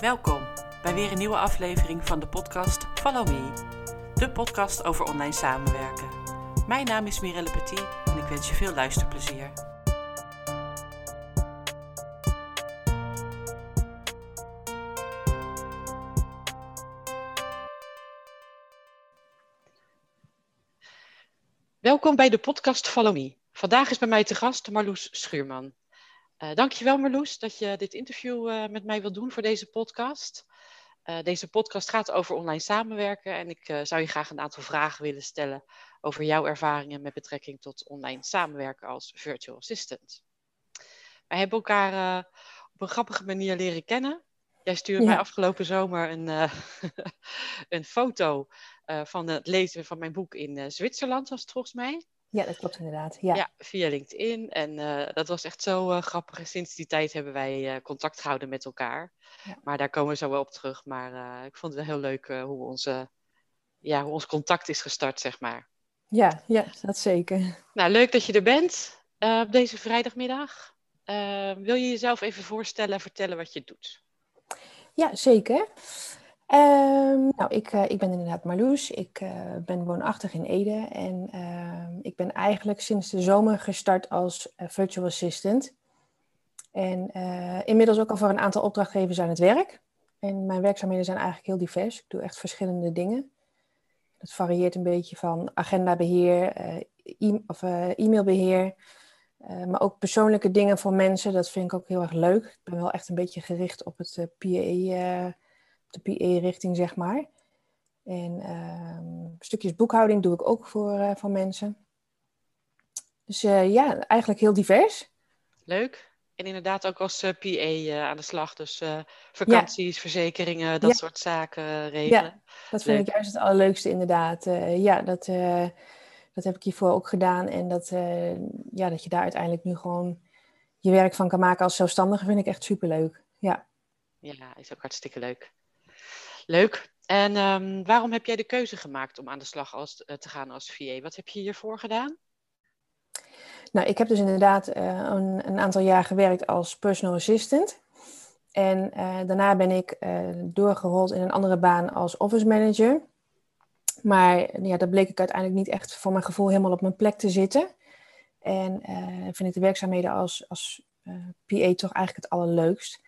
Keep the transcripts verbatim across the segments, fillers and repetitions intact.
Welkom bij weer een nieuwe aflevering van de podcast Follow Me, de podcast over online samenwerken. Mijn naam is Mirelle Petit en ik wens je veel luisterplezier. Welkom bij de podcast Follow Me. Vandaag is bij mij te gast Marloes Schuurman. Uh, dankjewel Marloes dat je dit interview uh, met mij wilt doen voor deze podcast. Uh, deze podcast gaat over online samenwerken en ik uh, zou je graag een aantal vragen willen stellen over jouw ervaringen met betrekking tot online samenwerken als virtual assistant. Wij hebben elkaar uh, op een grappige manier leren kennen. Jij stuurde ja. mij afgelopen zomer een, uh, een foto uh, van het lezen van mijn boek in uh, Zwitserland, was het volgens mij. Ja, dat klopt inderdaad. Ja, ja via LinkedIn. En uh, dat was echt zo uh, grappig. En sinds die tijd hebben wij uh, contact gehouden met elkaar. Ja. Maar daar komen we zo wel op terug. Maar uh, ik vond het wel heel leuk uh, hoe, onze, ja, hoe ons contact is gestart, zeg maar. Ja, ja, dat zeker. Nou, leuk dat je er bent uh, op deze vrijdagmiddag. Uh, wil je jezelf even voorstellen en vertellen wat je doet? Ja, zeker. Um, nou, ik, uh, ik ben inderdaad Marloes. Ik uh, ben woonachtig in Ede en uh, ik ben eigenlijk sinds de zomer gestart als uh, virtual assistant. En uh, inmiddels ook al voor een aantal opdrachtgevers aan het werk. En mijn werkzaamheden zijn eigenlijk heel divers. Ik doe echt verschillende dingen. Dat varieert een beetje van agendabeheer, uh, e- of, uh, e-mailbeheer, uh, maar ook persoonlijke dingen voor mensen. Dat vind ik ook heel erg leuk. Ik ben wel echt een beetje gericht op het uh, P A. Uh, de P E-richting, zeg maar. En uh, stukjes boekhouding doe ik ook voor, uh, voor mensen. Dus uh, ja, eigenlijk heel divers. Leuk. En inderdaad ook als uh, P A uh, aan de slag. Dus uh, vakanties, ja. verzekeringen, dat ja. soort zaken regelen. Ja, dat vind Leuk. Ik juist het allerleukste inderdaad. Uh, ja, dat, uh, dat heb ik hiervoor ook gedaan. En dat, uh, ja, dat je daar uiteindelijk nu gewoon je werk van kan maken als zelfstandige vind ik echt superleuk. Ja, ja is ook hartstikke leuk. Leuk. En um, waarom heb jij de keuze gemaakt om aan de slag als, uh, te gaan als V A? Wat heb je hiervoor gedaan? Nou, ik heb dus inderdaad uh, een, een aantal jaar gewerkt als personal assistant. En uh, daarna ben ik uh, doorgerold in een andere baan als office manager. Maar ja, dat bleek ik uiteindelijk niet echt voor mijn gevoel helemaal op mijn plek te zitten. En uh, vind ik de werkzaamheden als, als uh, P A toch eigenlijk het allerleukst.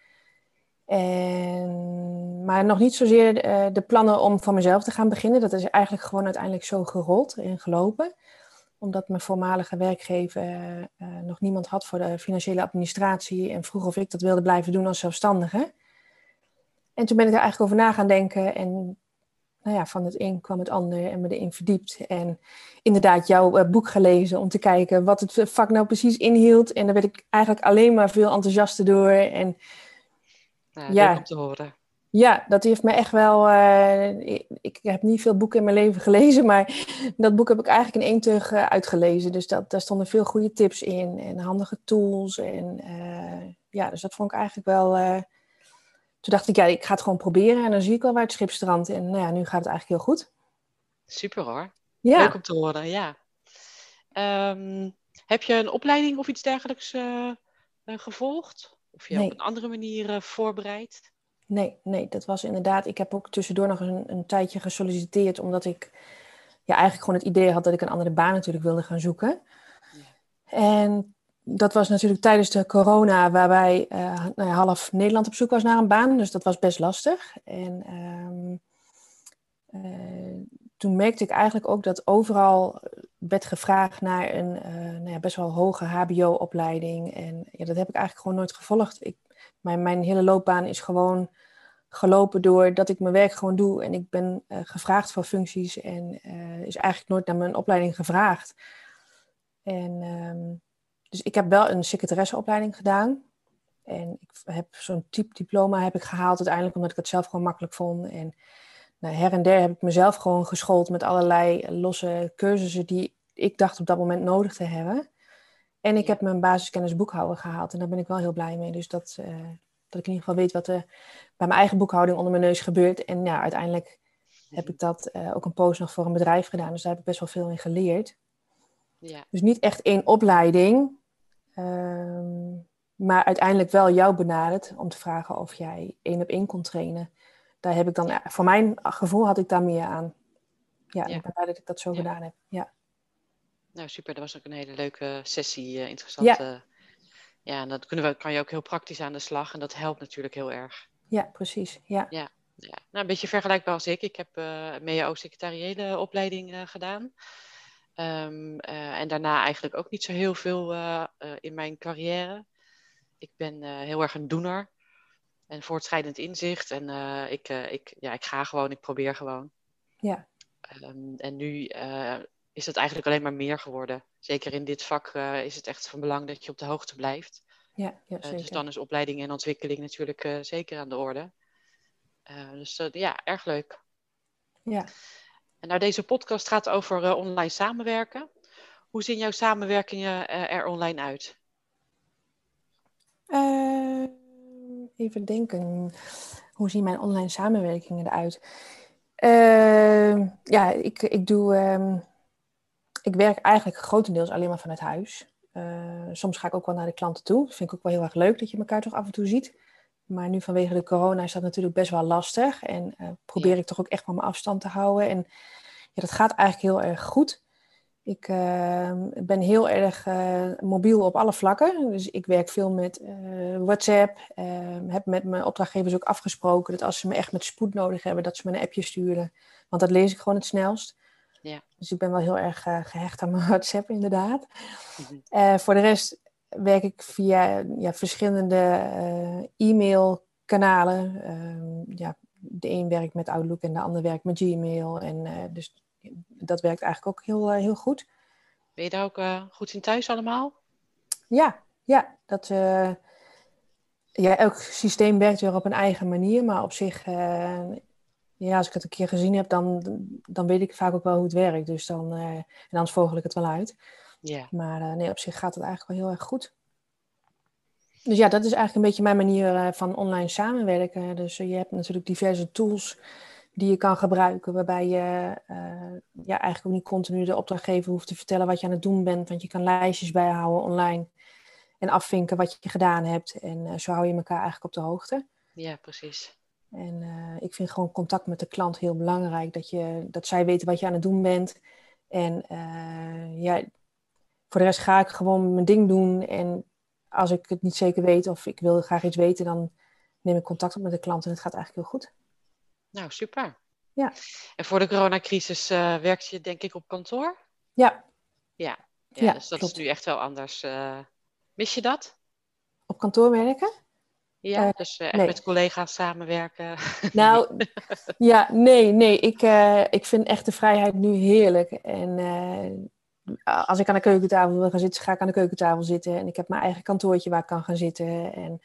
En, maar nog niet zozeer de, de plannen om voor mezelf te gaan beginnen. Dat is eigenlijk gewoon uiteindelijk zo gerold en gelopen. Omdat mijn voormalige werkgever uh, nog niemand had voor de financiële administratie. En vroeg of ik dat wilde blijven doen als zelfstandige. En toen ben ik er eigenlijk over na gaan denken. En nou ja, van het een kwam het ander en me erin verdiept. En inderdaad jouw uh, boek gelezen om te kijken wat het vak nou precies inhield. En daar werd ik eigenlijk alleen maar veel enthousiaster door. En... Nou, ja, leuk om te horen. Ja, dat heeft me echt wel... Uh, ik, ik heb niet veel boeken in mijn leven gelezen, maar dat boek heb ik eigenlijk in één teug uh, uitgelezen. Dus dat, daar stonden veel goede tips in en handige tools. En, uh, ja, dus dat vond ik eigenlijk wel... Uh, toen dacht ik, ja, ik ga het gewoon proberen en dan zie ik wel waar het schip strandt. En nou ja, nu gaat het eigenlijk heel goed. Super hoor. Ja. Leuk om te horen, ja. Um, heb je een opleiding of iets dergelijks uh, uh, gevolgd? Of je nee. op een andere manier uh, voorbereid? Nee, nee, dat was inderdaad... Ik heb ook tussendoor nog een, een tijdje gesolliciteerd... omdat ik ja, eigenlijk gewoon het idee had... dat ik een andere baan natuurlijk wilde gaan zoeken. Ja. En dat was natuurlijk tijdens de corona... waarbij uh, nou ja, half Nederland op zoek was naar een baan. Dus dat was best lastig. En um, uh, toen merkte ik eigenlijk ook dat overal... werd gevraagd naar een uh, nou ja, best wel hoge H B O-opleiding. En ja, dat heb ik eigenlijk gewoon nooit gevolgd. Ik, mijn, mijn hele loopbaan is gewoon gelopen door dat ik mijn werk gewoon doe. En ik ben uh, gevraagd voor functies en uh, is eigenlijk nooit naar mijn opleiding gevraagd. En, um, dus ik heb wel een secretaresseopleiding gedaan. En ik heb zo'n type diploma heb ik gehaald uiteindelijk omdat ik het zelf gewoon makkelijk vond. En nou, her en der heb ik mezelf gewoon geschoold met allerlei losse cursussen die ik dacht op dat moment nodig te hebben. En ik heb mijn basiskennis boekhouden gehaald. En daar ben ik wel heel blij mee. Dus dat, uh, dat ik in ieder geval weet wat er bij mijn eigen boekhouding onder mijn neus gebeurt. En ja, uiteindelijk heb ik dat uh, ook een poos nog voor een bedrijf gedaan. Dus daar heb ik best wel veel in geleerd. Ja. Dus niet echt één opleiding. Um, maar uiteindelijk wel jou benadert om te vragen of jij één op één kon trainen. Daar heb ik dan, voor mijn gevoel had ik daar meer aan. Ja, ja. Dat ik dat zo ja. gedaan heb. Ja. Nou, super. Dat was ook een hele leuke sessie. Uh, interessante. Ja. Ja, en dat kunnen we, kan je ook heel praktisch aan de slag. En dat helpt natuurlijk heel erg. Ja, precies. Ja. Ja, ja. Nou, een beetje vergelijkbaar als ik. Ik heb uh, een M E O-secretariële opleiding uh, gedaan. Um, uh, en daarna eigenlijk ook niet zo heel veel uh, uh, in mijn carrière. Ik ben uh, heel erg een doener. En voortschrijdend inzicht. En uh, ik, uh, ik, ja, ik ga gewoon, ik probeer gewoon. Ja. Um, en nu uh, is het eigenlijk alleen maar meer geworden. Zeker in dit vak uh, is het echt van belang dat je op de hoogte blijft. Ja, ja, zeker. Uh, dus dan is opleiding en ontwikkeling natuurlijk uh, zeker aan de orde. Uh, dus uh, ja, erg leuk. Ja. En nou, deze podcast gaat over uh, online samenwerken. Hoe zien jouw samenwerkingen uh, er online uit? Uh, even denken. Hoe zien mijn online samenwerkingen eruit? Uh, ja, ik, ik doe... Um, ik werk eigenlijk grotendeels alleen maar vanuit huis. Uh, soms ga ik ook wel naar de klanten toe. Dat vind ik ook wel heel erg leuk dat je elkaar toch af en toe ziet. Maar nu vanwege de corona is dat natuurlijk best wel lastig. En uh, probeer ja. ik toch ook echt wel mijn afstand te houden. En ja, dat gaat eigenlijk heel erg goed. Ik uh, ben heel erg uh, mobiel op alle vlakken. Dus ik werk veel met uh, WhatsApp. Uh, heb met mijn opdrachtgevers ook afgesproken dat als ze me echt met spoed nodig hebben, dat ze me een appje sturen. Want dat lees ik gewoon het snelst. Ja. Dus ik ben wel heel erg uh, gehecht aan mijn WhatsApp inderdaad. Mm-hmm. Uh, voor de rest werk ik via ja, verschillende uh, e-mailkanalen. Uh, ja, de een werkt met Outlook en de ander werkt met Gmail. En, uh, dus dat werkt eigenlijk ook heel, uh, heel goed. Ben je daar ook uh, goed in thuis allemaal? Ja, ja, dat, uh, ja, elk systeem werkt weer op een eigen manier. Maar op zich... Uh, Ja, als ik het een keer gezien heb, dan, dan weet ik vaak ook wel hoe het werkt. Dus dan, uh, en anders vogel ik het wel uit. Yeah. Maar uh, nee, op zich gaat het eigenlijk wel heel erg goed. Dus ja, dat is eigenlijk een beetje mijn manier uh, van online samenwerken. Dus uh, je hebt natuurlijk diverse tools die je kan gebruiken. Waarbij je uh, ja, eigenlijk ook niet continu de opdrachtgever hoeft te vertellen wat je aan het doen bent. Want je kan lijstjes bijhouden online. En afvinken wat je gedaan hebt. En uh, zo hou je elkaar eigenlijk op de hoogte. Ja, precies. En uh, ik vind gewoon contact met de klant heel belangrijk. Dat, je, dat zij weten wat je aan het doen bent. En uh, ja, voor de rest ga ik gewoon mijn ding doen. En als ik het niet zeker weet of ik wil graag iets weten, dan neem ik contact op met de klant. En het gaat eigenlijk heel goed. Nou, super. Ja. En voor de coronacrisis uh, werkte je denk ik op kantoor? Ja. Ja, ja, ja dus dat klopt. Is nu echt wel anders. Uh, mis je dat? Op kantoor werken? Ja, dus echt uh, nee. met collega's samenwerken. Nou, ja, nee, nee. Ik, uh, ik vind echt de vrijheid nu heerlijk. En uh, als ik aan de keukentafel wil gaan zitten, ga ik aan de keukentafel zitten. En ik heb mijn eigen kantoortje waar ik kan gaan zitten. En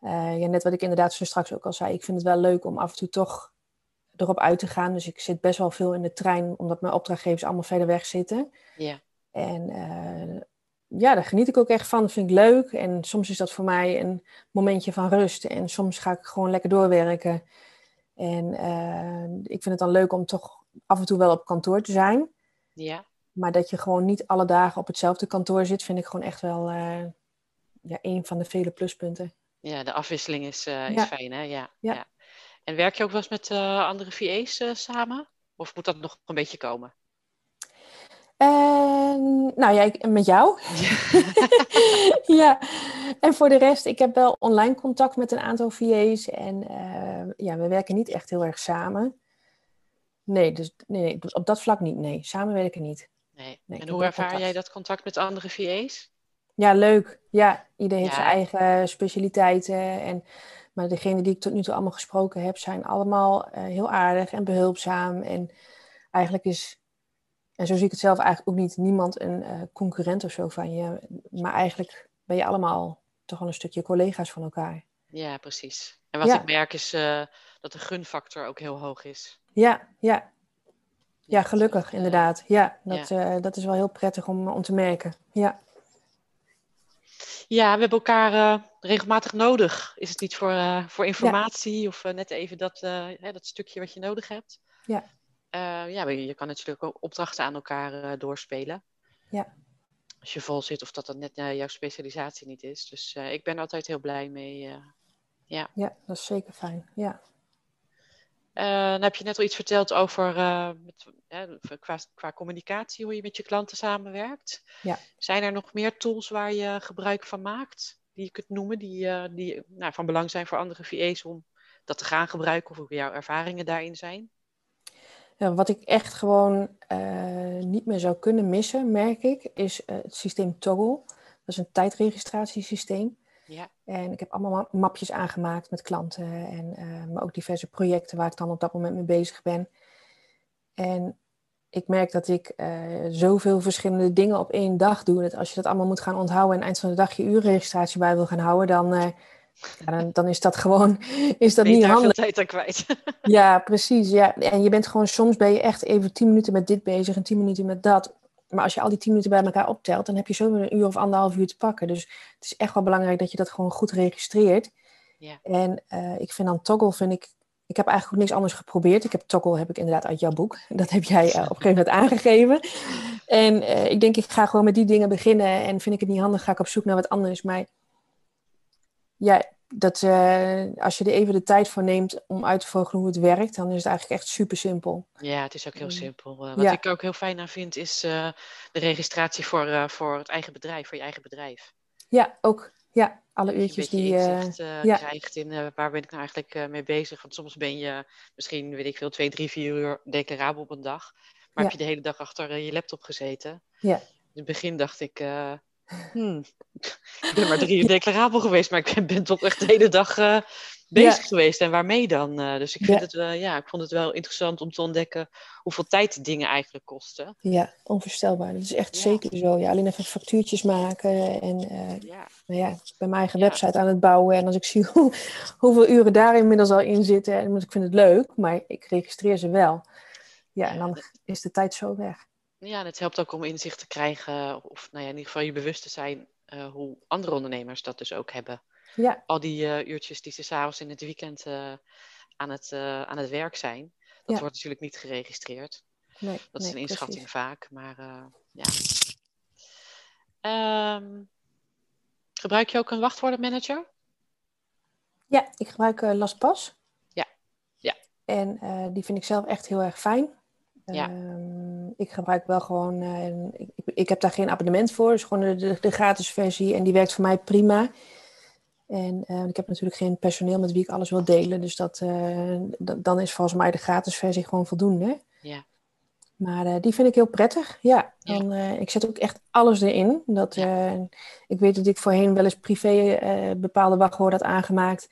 uh, ja, net wat ik inderdaad zo straks ook al zei, ik vind het wel leuk om af en toe toch erop uit te gaan. Dus ik zit best wel veel in de trein, omdat mijn opdrachtgevers allemaal verder weg zitten. Ja. En... Uh, Ja, daar geniet ik ook echt van. Dat vind ik leuk. En soms is dat voor mij een momentje van rust. En soms ga ik gewoon lekker doorwerken. En uh, ik vind het dan leuk om toch af en toe wel op kantoor te zijn. Ja. Maar dat je gewoon niet alle dagen op hetzelfde kantoor zit, vind ik gewoon echt wel uh, ja, een van de vele pluspunten. Ja, de afwisseling is, uh, is ja. fijn, hè? Ja, ja. ja. En werk je ook wel eens met uh, andere V A's uh, samen? Of moet dat nog een beetje komen? Uh, nou ja, ik, met jou. Ja. ja. En voor de rest, ik heb wel online contact met een aantal V A's. En uh, ja, we werken niet echt heel erg samen. Nee, dus nee, nee, op dat vlak niet. Nee, samenwerken niet. Nee. Nee, en hoe ervaar jij dat contact met andere V A's? Ja, leuk. Ja, ieder heeft ja. zijn eigen specialiteiten. En, maar degenen die ik tot nu toe allemaal gesproken heb, zijn allemaal uh, heel aardig en behulpzaam. En eigenlijk is... En zo zie ik het zelf eigenlijk ook niet. Niemand een uh, concurrent of zo van je. Maar eigenlijk ben je allemaal toch wel een stukje collega's van elkaar. Ja, precies. En wat ja. ik merk is uh, dat de gunfactor ook heel hoog is. Ja, ja. Ja, gelukkig inderdaad. Ja, dat, ja. Uh, dat is wel heel prettig om, om te merken. Ja, ja we hebben elkaar uh, regelmatig nodig. Is het niet voor, uh, voor informatie ja. of uh, net even dat, uh, hè, dat stukje wat je nodig hebt? Ja. Uh, ja, je kan natuurlijk ook opdrachten aan elkaar uh, doorspelen. Ja. als je vol zit of dat dat net uh, jouw specialisatie niet is. Dus uh, ik ben altijd heel blij mee. Uh, ja. ja, dat is zeker fijn. Ja. Uh, dan heb je net al iets verteld over uh, met, uh, qua, qua communicatie, hoe je met je klanten samenwerkt. Ja. Zijn er nog meer tools waar je gebruik van maakt, die je kunt noemen, die, uh, die nou, van belang zijn voor andere V A's om dat te gaan gebruiken of hoe jouw ervaringen daarin zijn? Ja, wat ik echt gewoon uh, niet meer zou kunnen missen, merk ik, is uh, het systeem Toggl. Dat is een tijdregistratiesysteem. Ja. En ik heb allemaal mapjes aangemaakt met klanten en uh, maar ook diverse projecten waar ik dan op dat moment mee bezig ben. En ik merk dat ik uh, zoveel verschillende dingen op één dag doe. Dat als je dat allemaal moet gaan onthouden en eind van de dag je urenregistratie bij wil gaan houden, dan, uh, ja, dan, dan is dat gewoon is dat niet handig. Ben je daar veel tijd aan kwijt. Ja, precies. Ja. En je bent gewoon, soms ben je echt even tien minuten met dit bezig en tien minuten met dat. Maar als je al die tien minuten bij elkaar optelt, dan heb je zo weer een uur of anderhalf uur te pakken. Dus het is echt wel belangrijk dat je dat gewoon goed registreert. Ja. En uh, ik vind dan Toggl, vind ik, ik heb eigenlijk ook niks anders geprobeerd. Ik heb Toggl heb ik inderdaad uit jouw boek. Dat heb jij uh, op een gegeven moment aangegeven. En uh, ik denk, ik ga gewoon met die dingen beginnen. En vind ik het niet handig, ga ik op zoek naar wat anders. Maar ja, dat, uh, als je er even de tijd voor neemt om uit te vogelen hoe het werkt, dan is het eigenlijk echt super simpel. Ja, het is ook heel simpel. Uh, wat ja. ik ook heel fijn aan vind, is uh, de registratie voor, uh, voor het eigen bedrijf, voor je eigen bedrijf. Ja, ook. Ja, alle uurtjes die je inzicht uh, ja. krijgt in uh, waar ben ik nou eigenlijk uh, mee bezig. Want soms ben je misschien, weet ik veel, twee, drie, vier uur declarabel op een dag. Maar ja. heb je de hele dag achter uh, je laptop gezeten. Ja. In het begin dacht ik... Uh, Hmm. Ik ben maar drie uur declarabel geweest, maar ik ben toch echt de hele dag uh, bezig ja. geweest. En waarmee dan? Uh, dus ik, vind ja. het, uh, ja, ik vond het wel interessant om te ontdekken hoeveel tijd dingen eigenlijk kosten. Ja, onvoorstelbaar. Dat is echt ja. zeker zo. Ja, alleen even factuurtjes maken en uh, ja. Nou ja, ik ben mijn eigen ja. website aan het bouwen. En als ik zie hoe, hoeveel uren daar inmiddels al in zitten, en ik vind het leuk, maar ik registreer ze wel. Ja, en dan is de tijd zo weg. Ja, en het helpt ook om inzicht te krijgen, of nou ja, in ieder geval je bewust te zijn uh, hoe andere ondernemers dat dus ook hebben. Ja. Al die uh, uurtjes die ze 's avonds in het weekend uh, aan, het, uh, aan het werk zijn, dat ja. wordt natuurlijk niet geregistreerd. Nee, dat nee, is een inschatting precies. vaak, maar uh, ja. Um, gebruik je ook een wachtwoordenmanager? Ja, ik gebruik uh, LastPass. Ja. ja. En uh, die vind ik zelf echt heel erg fijn. Ja. Um, ik gebruik wel gewoon, uh, ik, ik heb daar geen abonnement voor, dus gewoon de, de, de gratis versie en die werkt voor mij prima. En uh, ik heb natuurlijk geen personeel met wie ik alles wil delen, dus dat, uh, d- dan is volgens mij de gratis versie gewoon voldoende. Ja. Maar uh, die vind ik heel prettig, ja. ja. En, uh, ik zet ook echt alles erin. Dat, ja. uh, ik weet dat ik voorheen wel eens privé uh, bepaalde wachtwoorden had aangemaakt.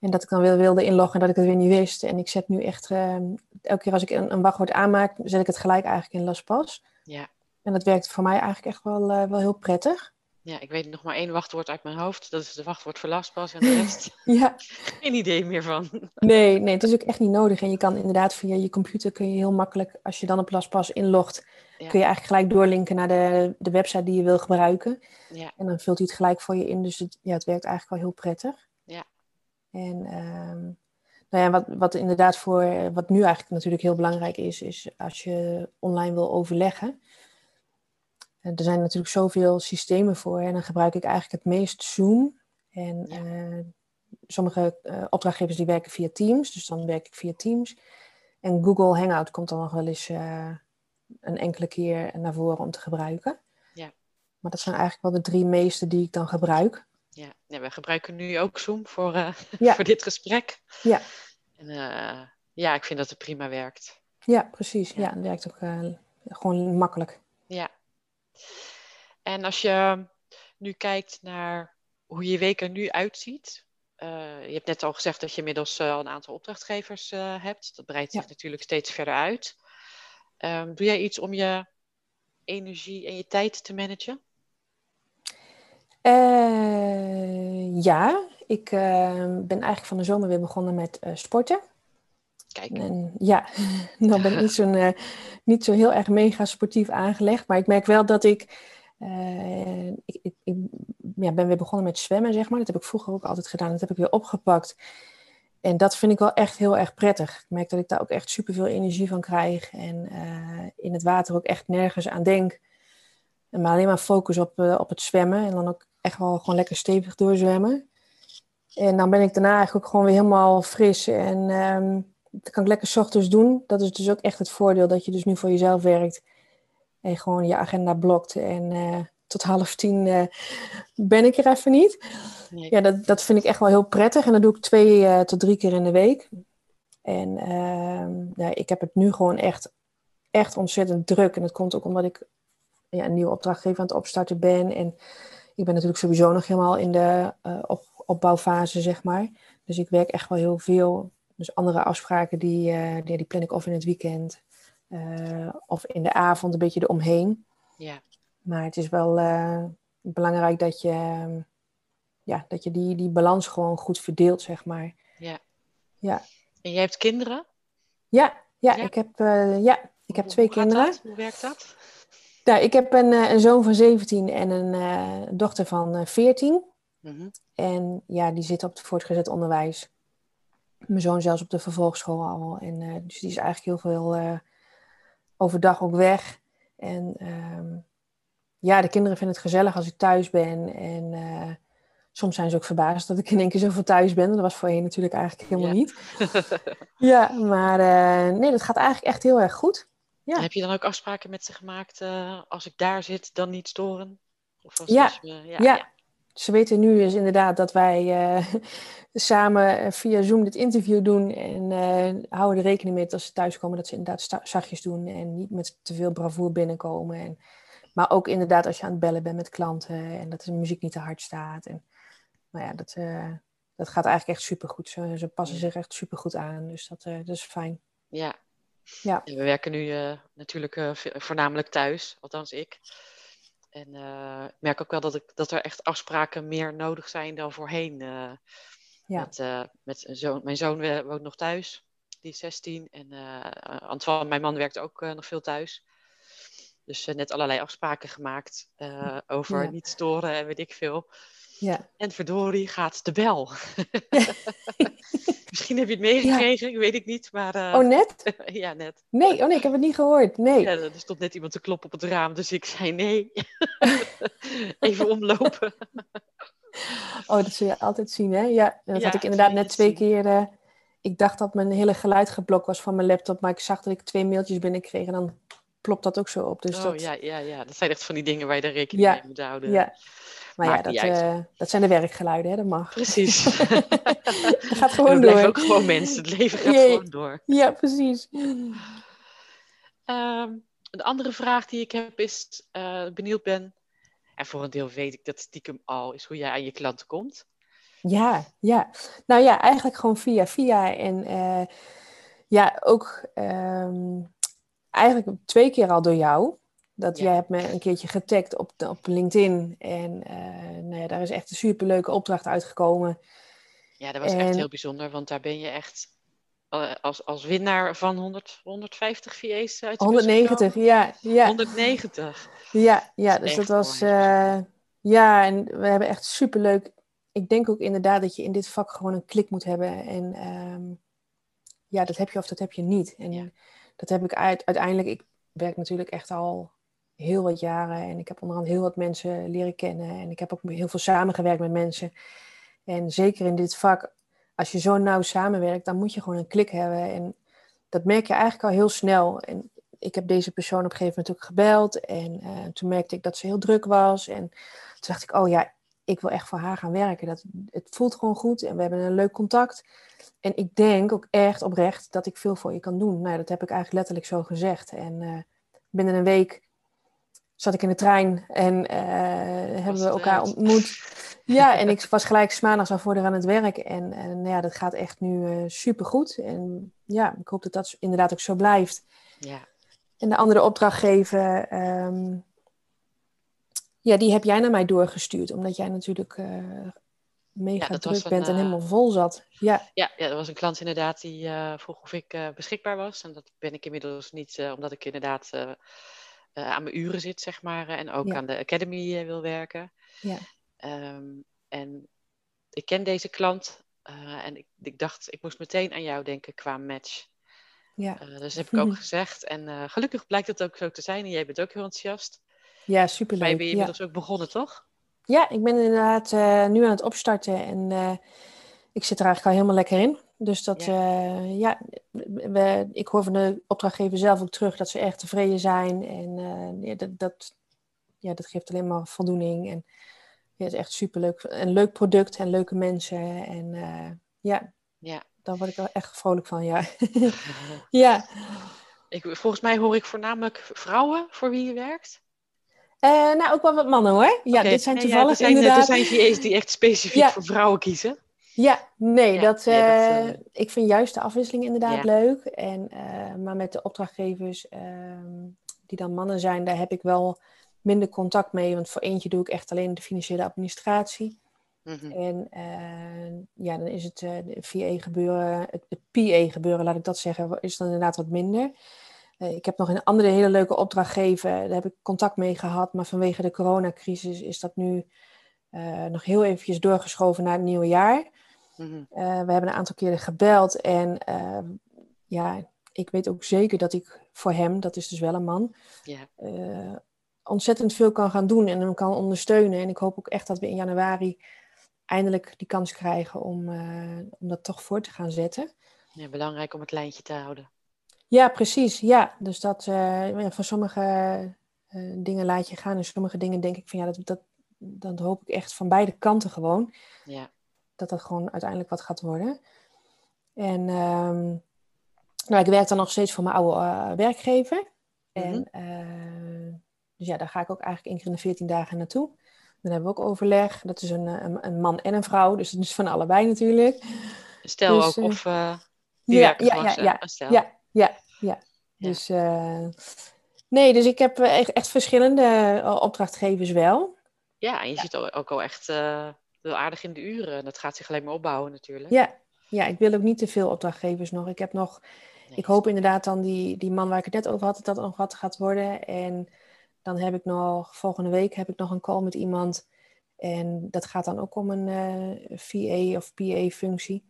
En dat ik dan weer wilde inloggen en dat ik het weer niet wist. En ik zet nu echt... Uh, elke keer als ik een, een wachtwoord aanmaak, zet ik het gelijk eigenlijk in LastPass. Ja. En dat werkt voor mij eigenlijk echt wel, uh, wel heel prettig. Ja, ik weet nog maar één wachtwoord uit mijn hoofd. Dat is het wachtwoord voor LastPass. En de rest... ja. Geen idee meer van. nee, nee, het is ook echt niet nodig. En je kan inderdaad via je computer kun je heel makkelijk... Als je dan op LastPass inlogt... Ja. Kun je eigenlijk gelijk doorlinken naar de, de website die je wil gebruiken. Ja. En dan vult hij het gelijk voor je in. Dus het, ja, het werkt eigenlijk wel heel prettig. Ja. En uh, nou ja, wat, wat inderdaad voor, wat nu eigenlijk natuurlijk heel belangrijk is, is als je online wil overleggen. En er zijn natuurlijk zoveel systemen voor en dan gebruik ik eigenlijk het meest Zoom. En ja. uh, sommige uh, opdrachtgevers die werken via Teams, dus dan werk ik via Teams. En Google Hangout komt dan nog wel eens uh, een enkele keer naar voren om te gebruiken. Ja. Maar dat zijn eigenlijk wel de drie meeste die ik dan gebruik. Ja, nee, we gebruiken nu ook Zoom voor, uh, ja. voor dit gesprek. Ja. En, uh, ja, ik vind dat het prima werkt. Ja, precies. Ja, ja het werkt ook uh, gewoon makkelijk. Ja. En als je nu kijkt naar hoe je week er nu uitziet. Uh, je hebt net al gezegd dat je inmiddels al uh, een aantal opdrachtgevers uh, hebt. Dat breidt zich ja. natuurlijk steeds verder uit. Um, doe jij iets om je energie en je tijd te managen? Uh, ja, ik uh, ben eigenlijk van de zomer weer begonnen met uh, sporten. Kijk. En, ja, dan ben ik niet, zo'n, uh, niet zo heel erg mega sportief aangelegd. Maar ik merk wel dat ik... Uh, ik, ik, ik ja, ben weer begonnen met zwemmen, zeg maar. Dat heb ik vroeger ook altijd gedaan. Dat heb ik weer opgepakt. En dat vind ik wel echt heel erg prettig. Ik merk dat ik daar ook echt superveel energie van krijg. En uh, in het water ook echt nergens aan denk. En maar alleen maar focus op, uh, op het zwemmen. En dan ook echt wel gewoon lekker stevig doorzwemmen. En dan ben ik daarna eigenlijk ook gewoon weer helemaal fris. En um, dat kan ik lekker 's ochtends doen. Dat is dus ook echt het voordeel dat je dus nu voor jezelf werkt. En gewoon je agenda blokt. En uh, tot half tien uh, ben ik er even niet. Nee. Ja, dat, dat vind ik echt wel heel prettig. En dat doe ik twee uh, tot drie keer in de week. En uh, ja, ik heb het nu gewoon echt, echt ontzettend druk. En dat komt ook omdat ik ja, een nieuwe opdrachtgever aan het opstarten ben. En ik ben natuurlijk sowieso nog helemaal in de uh, op, opbouwfase, zeg maar. Dus ik werk echt wel heel veel. Dus andere afspraken, die, uh, die, die plan ik of in het weekend. Uh, of in de avond een beetje eromheen. Ja. Maar het is wel uh, belangrijk dat je, um, ja, dat je die, die balans gewoon goed verdeelt, zeg maar. Ja. Ja. En jij hebt kinderen? Ja, ja, ja. Ik heb, uh, ja, ik heb Hoe twee kinderen. Dat? Hoe werkt dat? Nou, ik heb een, een zoon van zeventien en een uh, dochter van veertien. Mm-hmm. En ja, die zit op het voortgezet onderwijs. Mijn zoon zelfs op de vervolgschool al. En, uh, dus die is eigenlijk heel veel uh, overdag ook weg. En um, ja, de kinderen vinden het gezellig als ik thuis ben. En uh, soms zijn ze ook verbaasd dat ik in één keer zoveel thuis ben. Dat was voorheen natuurlijk eigenlijk helemaal ja. niet. Ja, maar uh, nee, dat gaat eigenlijk echt heel erg goed. Ja. Heb je dan ook afspraken met ze gemaakt? Uh, als ik daar zit, dan niet storen? Of als ja. Als, uh, ja, ja, ja. Ze weten nu dus inderdaad dat wij uh, samen via Zoom dit interview doen. En uh, houden er rekening mee dat als ze thuiskomen dat ze inderdaad sta- zachtjes doen. En niet met te veel bravoer binnenkomen. En, maar ook inderdaad als je aan het bellen bent met klanten. En dat de muziek niet te hard staat. En, nou ja, dat, uh, dat gaat eigenlijk echt supergoed. Ze, ze passen zich echt supergoed aan. Dus dat, uh, dat is fijn. Ja. Ja. We werken nu uh, natuurlijk uh, voornamelijk thuis. Althans ik. En uh, ik merk ook wel dat, ik, dat er echt afspraken meer nodig zijn dan voorheen. Uh, ja. met, uh, met een zoon, mijn zoon woont nog thuis, die is zestien. En uh, Antoine, mijn man, werkt ook uh, nog veel thuis. Dus uh, net allerlei afspraken gemaakt uh, over ja. niet storen en weet ik veel. Ja. En verdorie gaat de bel. Ja. Misschien heb je het meegekregen, ja. weet ik niet. Maar, uh... Oh, net? Ja, net. Nee, oh nee, ik heb het niet gehoord. Nee. Ja, er stond net iemand te kloppen op het raam, dus ik zei nee. Even omlopen. Oh, dat zul je altijd zien, hè? Ja, dat ja, had ik inderdaad net twee zien. keer... Uh, ik dacht dat mijn hele geluid geblokt was van mijn laptop, maar ik zag dat ik twee mailtjes binnenkreeg en dan plopt dat ook zo op. Dus oh, dat... Ja, ja, ja, dat zijn echt van die dingen waar je daar rekening ja. mee moet houden. Ja. Maar Maakt ja, dat, uh, dat zijn de werkgeluiden, hè? Dat mag. Precies. Dat gaat gewoon door. Het leven ook gewoon mensen. Het leven gaat Jee. gewoon door. Ja, precies. Um, een andere vraag die ik heb is, uh, benieuwd ben, en voor een deel weet ik dat stiekem al, is hoe jij aan je klanten komt. Ja, ja. Nou ja, eigenlijk gewoon via via. En uh, ja, ook um, eigenlijk twee keer al door jou. Dat ja. jij hebt me een keertje getagd op, op LinkedIn. En uh, nou ja, daar is echt een superleuke opdracht uitgekomen. Ja, dat was en... echt heel bijzonder. Want daar ben je echt uh, als, als winnaar van honderd, honderdvijftig V A's uit de honderdnegentig, ja, ja. honderdnegentig. Ja, ja dat dus dat was... Uh, ja, en we hebben echt superleuk... Ik denk ook inderdaad dat je in dit vak gewoon een klik moet hebben. En um, ja, dat heb je of dat heb je niet. En ja. dat heb ik uit, uiteindelijk... Ik werk natuurlijk echt al... heel wat jaren en ik heb onderhand heel wat mensen leren kennen en ik heb ook heel veel samengewerkt met mensen. En zeker in dit vak, als je zo nauw samenwerkt, dan moet je gewoon een klik hebben en dat merk je eigenlijk al heel snel. En ik heb deze persoon op een gegeven moment ook gebeld en uh, toen merkte ik dat ze heel druk was en toen dacht ik, oh ja, ik wil echt voor haar gaan werken. Dat, het voelt gewoon goed en we hebben een leuk contact en ik denk ook echt oprecht dat ik veel voor je kan doen. Nou, dat heb ik eigenlijk letterlijk zo gezegd en uh, binnen een week zat ik in de trein en uh, hebben we elkaar ontmoet. Ja, en ik was gelijk maandags al voordat aan het werk. En, en ja, dat gaat echt nu uh, supergoed. En ja, ik hoop dat dat inderdaad ook zo blijft. Ja. En de andere opdrachtgever, um, ja, die heb jij naar mij doorgestuurd. Omdat jij natuurlijk uh, mega ja, druk bent een, en helemaal vol zat. Ja. Ja, ja, er was een klant inderdaad die uh, vroeg of ik uh, beschikbaar was. En dat ben ik inmiddels niet, uh, omdat ik inderdaad... Uh, Uh, aan mijn uren zit, zeg maar. En ook ja. aan de Academy uh, wil werken. Ja. Um, en ik ken deze klant. Uh, en ik, ik dacht, ik moest meteen aan jou denken qua match. Ja. Uh, dus dat heb ik ook gezegd. En uh, gelukkig blijkt dat ook zo te zijn. En jij bent ook heel enthousiast. Ja, superleuk. Bij ben je inmiddels ja. ook begonnen, toch? Ja, ik ben inderdaad uh, nu aan het opstarten en uh, ik zit er eigenlijk al helemaal lekker in. Dus dat, ja, uh, ja we, ik hoor van de opdrachtgever zelf ook terug dat ze erg tevreden zijn. En uh, ja, dat, dat, ja, dat geeft alleen maar voldoening. En ja, het is echt superleuk. Een leuk product en leuke mensen. En uh, ja, ja, daar word ik wel echt vrolijk van, ja. Ja. Ik, volgens mij hoor ik voornamelijk vrouwen voor wie je werkt. Uh, nou, ook wel wat mannen hoor. Ja, okay. Dit zijn toevallig ja, er zijn, inderdaad. Er zijn V A's die echt specifiek ja. voor vrouwen kiezen. Ja, nee, ja, dat, ja, uh, dat, uh... ik vind juist de afwisseling inderdaad ja. leuk. En, uh, maar met de opdrachtgevers uh, die dan mannen zijn, daar heb ik wel minder contact mee. Want voor eentje doe ik echt alleen de financiële administratie. Mm-hmm. En uh, ja, dan is het uh, V A-gebeuren, het, het P A-gebeuren, laat ik dat zeggen, is dan inderdaad wat minder. Uh, ik heb nog een andere hele leuke opdrachtgever, daar heb ik contact mee gehad. Maar vanwege de coronacrisis is dat nu uh, nog heel eventjes doorgeschoven naar het nieuwe jaar. Mm-hmm. Uh, we hebben een aantal keren gebeld en uh, ja, ik weet ook zeker dat ik voor hem, dat is dus wel een man, yeah. uh, ontzettend veel kan gaan doen en hem kan ondersteunen. En ik hoop ook echt dat we in januari eindelijk die kans krijgen om, uh, om dat toch voor te gaan zetten. Ja, belangrijk om het lijntje te houden. Ja, precies. Ja, dus dat uh, van sommige uh, dingen laat je gaan en sommige dingen denk ik van ja, dat, dat, dat hoop ik echt van beide kanten gewoon. Ja. Dat dat gewoon uiteindelijk wat gaat worden. En um, nou, ik werk dan nog steeds voor mijn oude uh, werkgever. Mm-hmm. En uh, dus ja, daar ga ik ook eigenlijk één keer in de veertien dagen naartoe. Dan hebben we ook overleg. Dat is een, een, een man en een vrouw. Dus het is van allebei natuurlijk. Stel dus, ook uh, of uh, die ja, ja, ja, ja, stel. ja, ja, ja. Dus uh, nee, dus ik heb echt, echt verschillende opdrachtgevers wel. Ja, en je ja. zit ook al echt uh, wel aardig in de uren. Dat gaat zich alleen maar opbouwen natuurlijk. Ja, ja, ik wil ook niet te veel opdrachtgevers nog. Ik heb nog, nee. ik hoop inderdaad dan die, die man waar ik het net over had, dat dat nog wat gaat worden. En dan heb ik nog, volgende week heb ik nog een call met iemand. En dat gaat dan ook om een uh, V A of P A functie.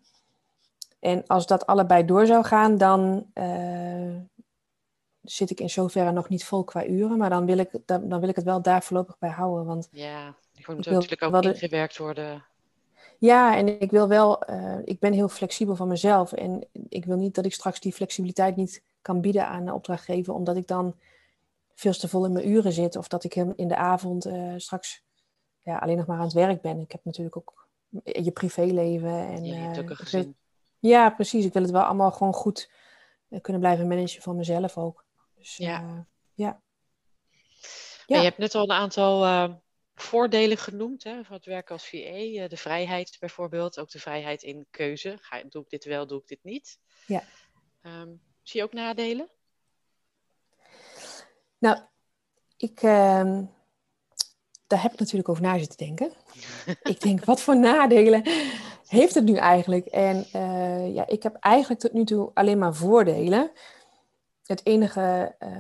En als dat allebei door zou gaan, dan uh, zit ik in zoverre nog niet vol qua uren. Maar dan wil ik, dan, dan wil ik het wel daar voorlopig bij houden. Want ja, ik moet natuurlijk ook ingewerkt worden. Ja, en ik wil wel, uh, ik ben heel flexibel van mezelf. En ik wil niet dat ik straks die flexibiliteit niet kan bieden aan de opdrachtgever, omdat ik dan veel te vol in mijn uren zit. Of dat ik hem in de avond uh, straks ja, alleen nog maar aan het werk ben. Ik heb natuurlijk ook je privéleven. En, ja, je hebt ook een gezin. Wil, ja, precies. Ik wil het wel allemaal gewoon goed uh, kunnen blijven managen van mezelf ook. Dus, ja. Uh, ja. ja. Je hebt net al een aantal uh, voordelen genoemd, hè, van het werken als V A. Uh, de vrijheid bijvoorbeeld. Ook de vrijheid in keuze. Ga, doe ik dit wel, doe ik dit niet? Ja. Um, zie je ook nadelen? Nou, ik, uh, daar heb ik natuurlijk over na zitten denken. Ik denk, wat voor nadelen heeft het nu eigenlijk? En uh, ja, ik heb eigenlijk tot nu toe alleen maar voordelen. Het enige uh,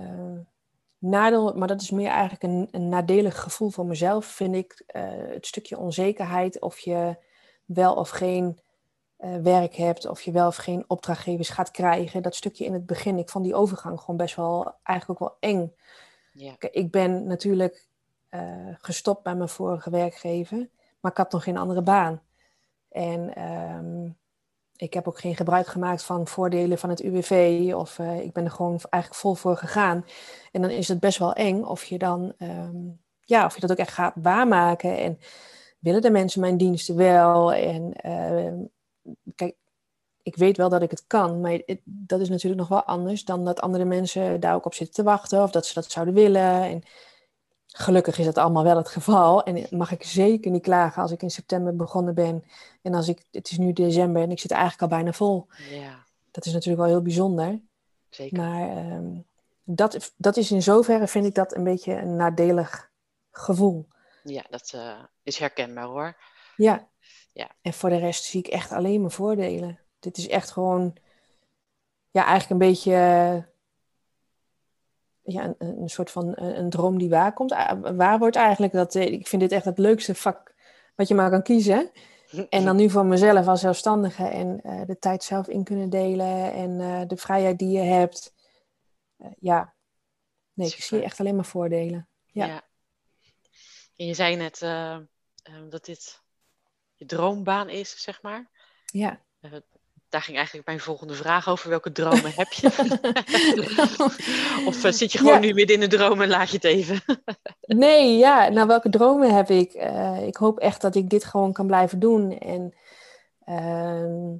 nadeel, maar dat is meer eigenlijk een, een nadelig gevoel voor mezelf, vind ik uh, het stukje onzekerheid of je wel of geen uh, werk hebt, of je wel of geen opdrachtgevers gaat krijgen. Dat stukje in het begin, ik vond die overgang gewoon best wel, eigenlijk ook wel eng. Ja. Ik ben natuurlijk uh, gestopt bij mijn vorige werkgever, maar ik had nog geen andere baan. En um, ik heb ook geen gebruik gemaakt van voordelen van het U W V, of uh, ik ben er gewoon eigenlijk vol voor gegaan. En dan is het best wel eng of je dan, um, ja, of je dat ook echt gaat waarmaken. En willen de mensen mijn diensten wel? En uh, kijk, ik weet wel dat ik het kan, maar het, dat is natuurlijk nog wel anders dan dat andere mensen daar ook op zitten te wachten of dat ze dat zouden willen. En gelukkig is dat allemaal wel het geval en mag ik zeker niet klagen als ik in september begonnen ben en als ik, het is nu december en ik zit eigenlijk al bijna vol. Ja. Dat is natuurlijk wel heel bijzonder. Zeker. Maar um, dat, dat is in zoverre, vind ik dat een beetje een nadelig gevoel. Ja, dat uh, is herkenbaar hoor. Ja. Ja. En voor de rest zie ik echt alleen maar voordelen. Dit is echt gewoon, ja, eigenlijk een beetje, ja, een, een soort van een, een droom die waar komt, waar wordt eigenlijk. Dat, ik vind dit echt het leukste vak wat je maar kan kiezen. En dan nu voor mezelf als zelfstandige en uh, de tijd zelf in kunnen delen en uh, de vrijheid die je hebt. Uh, ja, nee, ik zie echt alleen maar voordelen. Ja. Ja. En je zei net uh, um, dat dit je droombaan is, zeg maar. Ja. Uh, daar ging eigenlijk mijn volgende vraag over. Welke dromen heb je? Of uh, zit je gewoon ja. nu midden in de droom en laat je het even? Nee, ja. Nou, welke dromen heb ik? Uh, ik hoop echt dat ik dit gewoon kan blijven doen. En uh,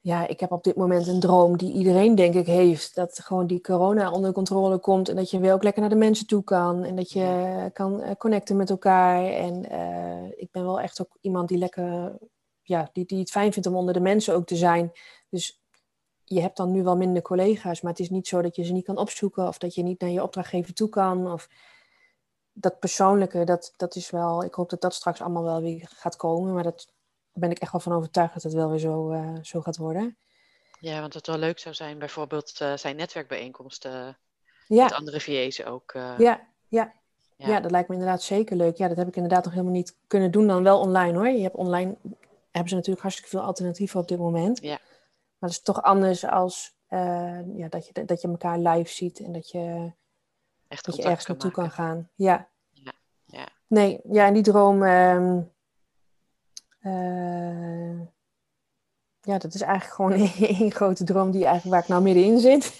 ja, ik heb op dit moment een droom die iedereen, denk ik, heeft. Dat gewoon die corona onder controle komt. En dat je weer ook lekker naar de mensen toe kan. En dat je kan connecten met elkaar. En uh, ik ben wel echt ook iemand die lekker... Ja, die, die het fijn vindt om onder de mensen ook te zijn. Dus je hebt dan nu wel minder collega's, maar het is niet zo dat je ze niet kan opzoeken of dat je niet naar je opdrachtgever toe kan. Of dat persoonlijke, dat, dat is wel... Ik hoop dat dat straks allemaal wel weer gaat komen, maar daar ben ik echt wel van overtuigd dat het wel weer zo, uh, zo gaat worden. Ja, want het wel leuk zou zijn, bijvoorbeeld uh, zijn netwerkbijeenkomsten ja. met andere V A's ook. Uh... Ja, ja. Ja. Ja, dat lijkt me inderdaad zeker leuk. Ja, dat heb ik inderdaad nog helemaal niet kunnen doen, dan wel online hoor. Je hebt online... hebben ze natuurlijk hartstikke veel alternatieven op dit moment. Ja. Maar dat is toch anders als uh, ja, dat, je, dat je elkaar live ziet en dat je, echt dat je ergens naartoe kan gaan. Ja. Ja. Ja. Nee, ja, en die droom... Um, uh, ja, dat is eigenlijk gewoon één grote droom die eigenlijk waar ik nou middenin zit.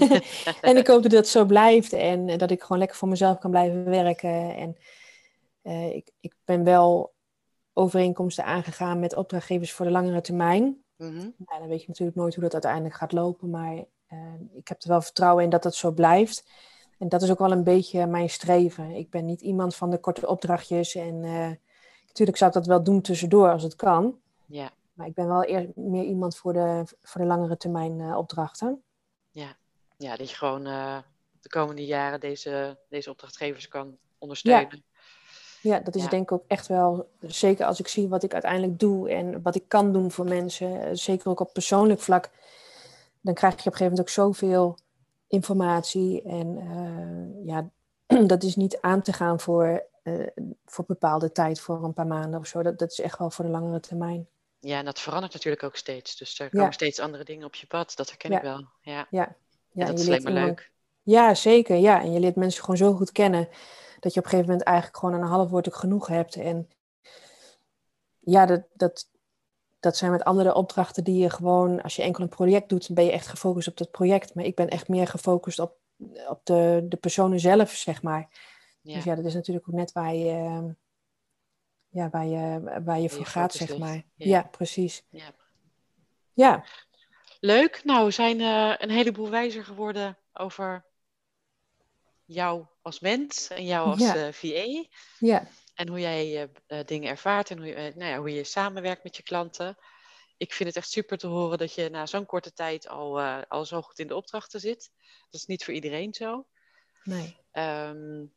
En ik hoop dat dat zo blijft en dat ik gewoon lekker voor mezelf kan blijven werken. En uh, ik, ik ben wel... overeenkomsten aangegaan met opdrachtgevers voor de langere termijn. Mm-hmm. Ja, dan weet je natuurlijk nooit hoe dat uiteindelijk gaat lopen, maar uh, ik heb er wel vertrouwen in dat dat zo blijft. En dat is ook wel een beetje mijn streven. Ik ben niet iemand van de korte opdrachtjes en uh, natuurlijk zou ik dat wel doen tussendoor als het kan. Ja. Maar ik ben wel eer, meer iemand voor de, voor de langere termijn uh, opdrachten. Ja. Ja, dat je gewoon uh, de komende jaren deze, deze opdrachtgevers kan ondersteunen. Ja. Ja, dat is ja. denk ik ook echt wel, zeker als ik zie wat ik uiteindelijk doe en wat ik kan doen voor mensen, zeker ook op persoonlijk vlak, dan krijg je op een gegeven moment ook zoveel informatie en uh, ja, dat is niet aan te gaan voor, uh, voor bepaalde tijd, voor een paar maanden of zo. Dat, dat is echt wel voor de langere termijn. Ja, en dat verandert natuurlijk ook steeds, dus er komen ja. steeds andere dingen op je pad, dat herken ja. ik wel. Ja, ja. ja dat is alleen maar iemand... leuk. Ja, zeker, ja, en je leert mensen gewoon zo goed kennen. Dat je op een gegeven moment eigenlijk gewoon een half woord ook genoeg hebt. En ja, dat, dat, dat zijn met andere opdrachten die je gewoon... Als je enkel een project doet, dan ben je echt gefocust op dat project. Maar ik ben echt meer gefocust op, op de, de personen zelf, zeg maar. Ja. Dus ja, dat is natuurlijk ook net waar je, ja, waar je, waar je voor je gaat, zeg ligt. Maar. Ja, ja precies. Ja. Ja. Leuk. Nou, we zijn uh, een heleboel wijzer geworden over... jou als mens en jou als ja. uh, V A. Ja. En hoe jij uh, dingen ervaart en hoe je, uh, nou ja, hoe je samenwerkt met je klanten. Ik vind het echt super te horen dat je na zo'n korte tijd al, uh, al zo goed in de opdrachten zit. Dat is niet voor iedereen zo. Nee. Um,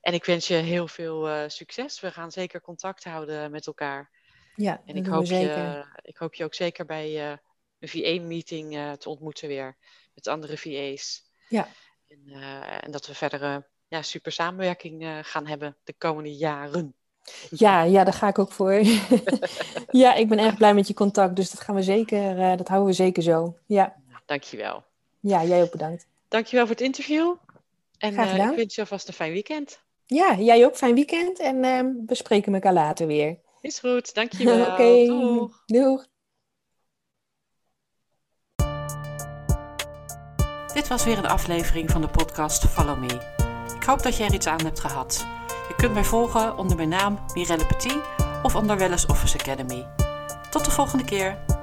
en ik wens je heel veel uh, succes. We gaan zeker contact houden met elkaar. Ja, en ik hoop, je, ik hoop je ook zeker bij uh, een V A-meeting uh, te ontmoeten weer met andere V A's. Ja. En, uh, en dat we verder uh, ja, super samenwerking uh, gaan hebben de komende jaren. Ja, ja, daar ga ik ook voor. Ja, ik ben erg blij met je contact. Dus dat gaan we zeker, uh, dat houden we zeker zo. Ja. Dankjewel. Ja, jij ook bedankt. Dankjewel voor het interview. En uh, ik wens je alvast een fijn weekend. Ja, jij ook. Fijn weekend. En uh, we spreken elkaar later weer. Is goed. Dankjewel. Oké. Okay. Doeg. Doeg. Dit was weer een aflevering van de podcast Follow Me. Ik hoop dat jij er iets aan hebt gehad. Je kunt mij volgen onder mijn naam Mirelle Petit of onder Wellness Office Academy. Tot de volgende keer.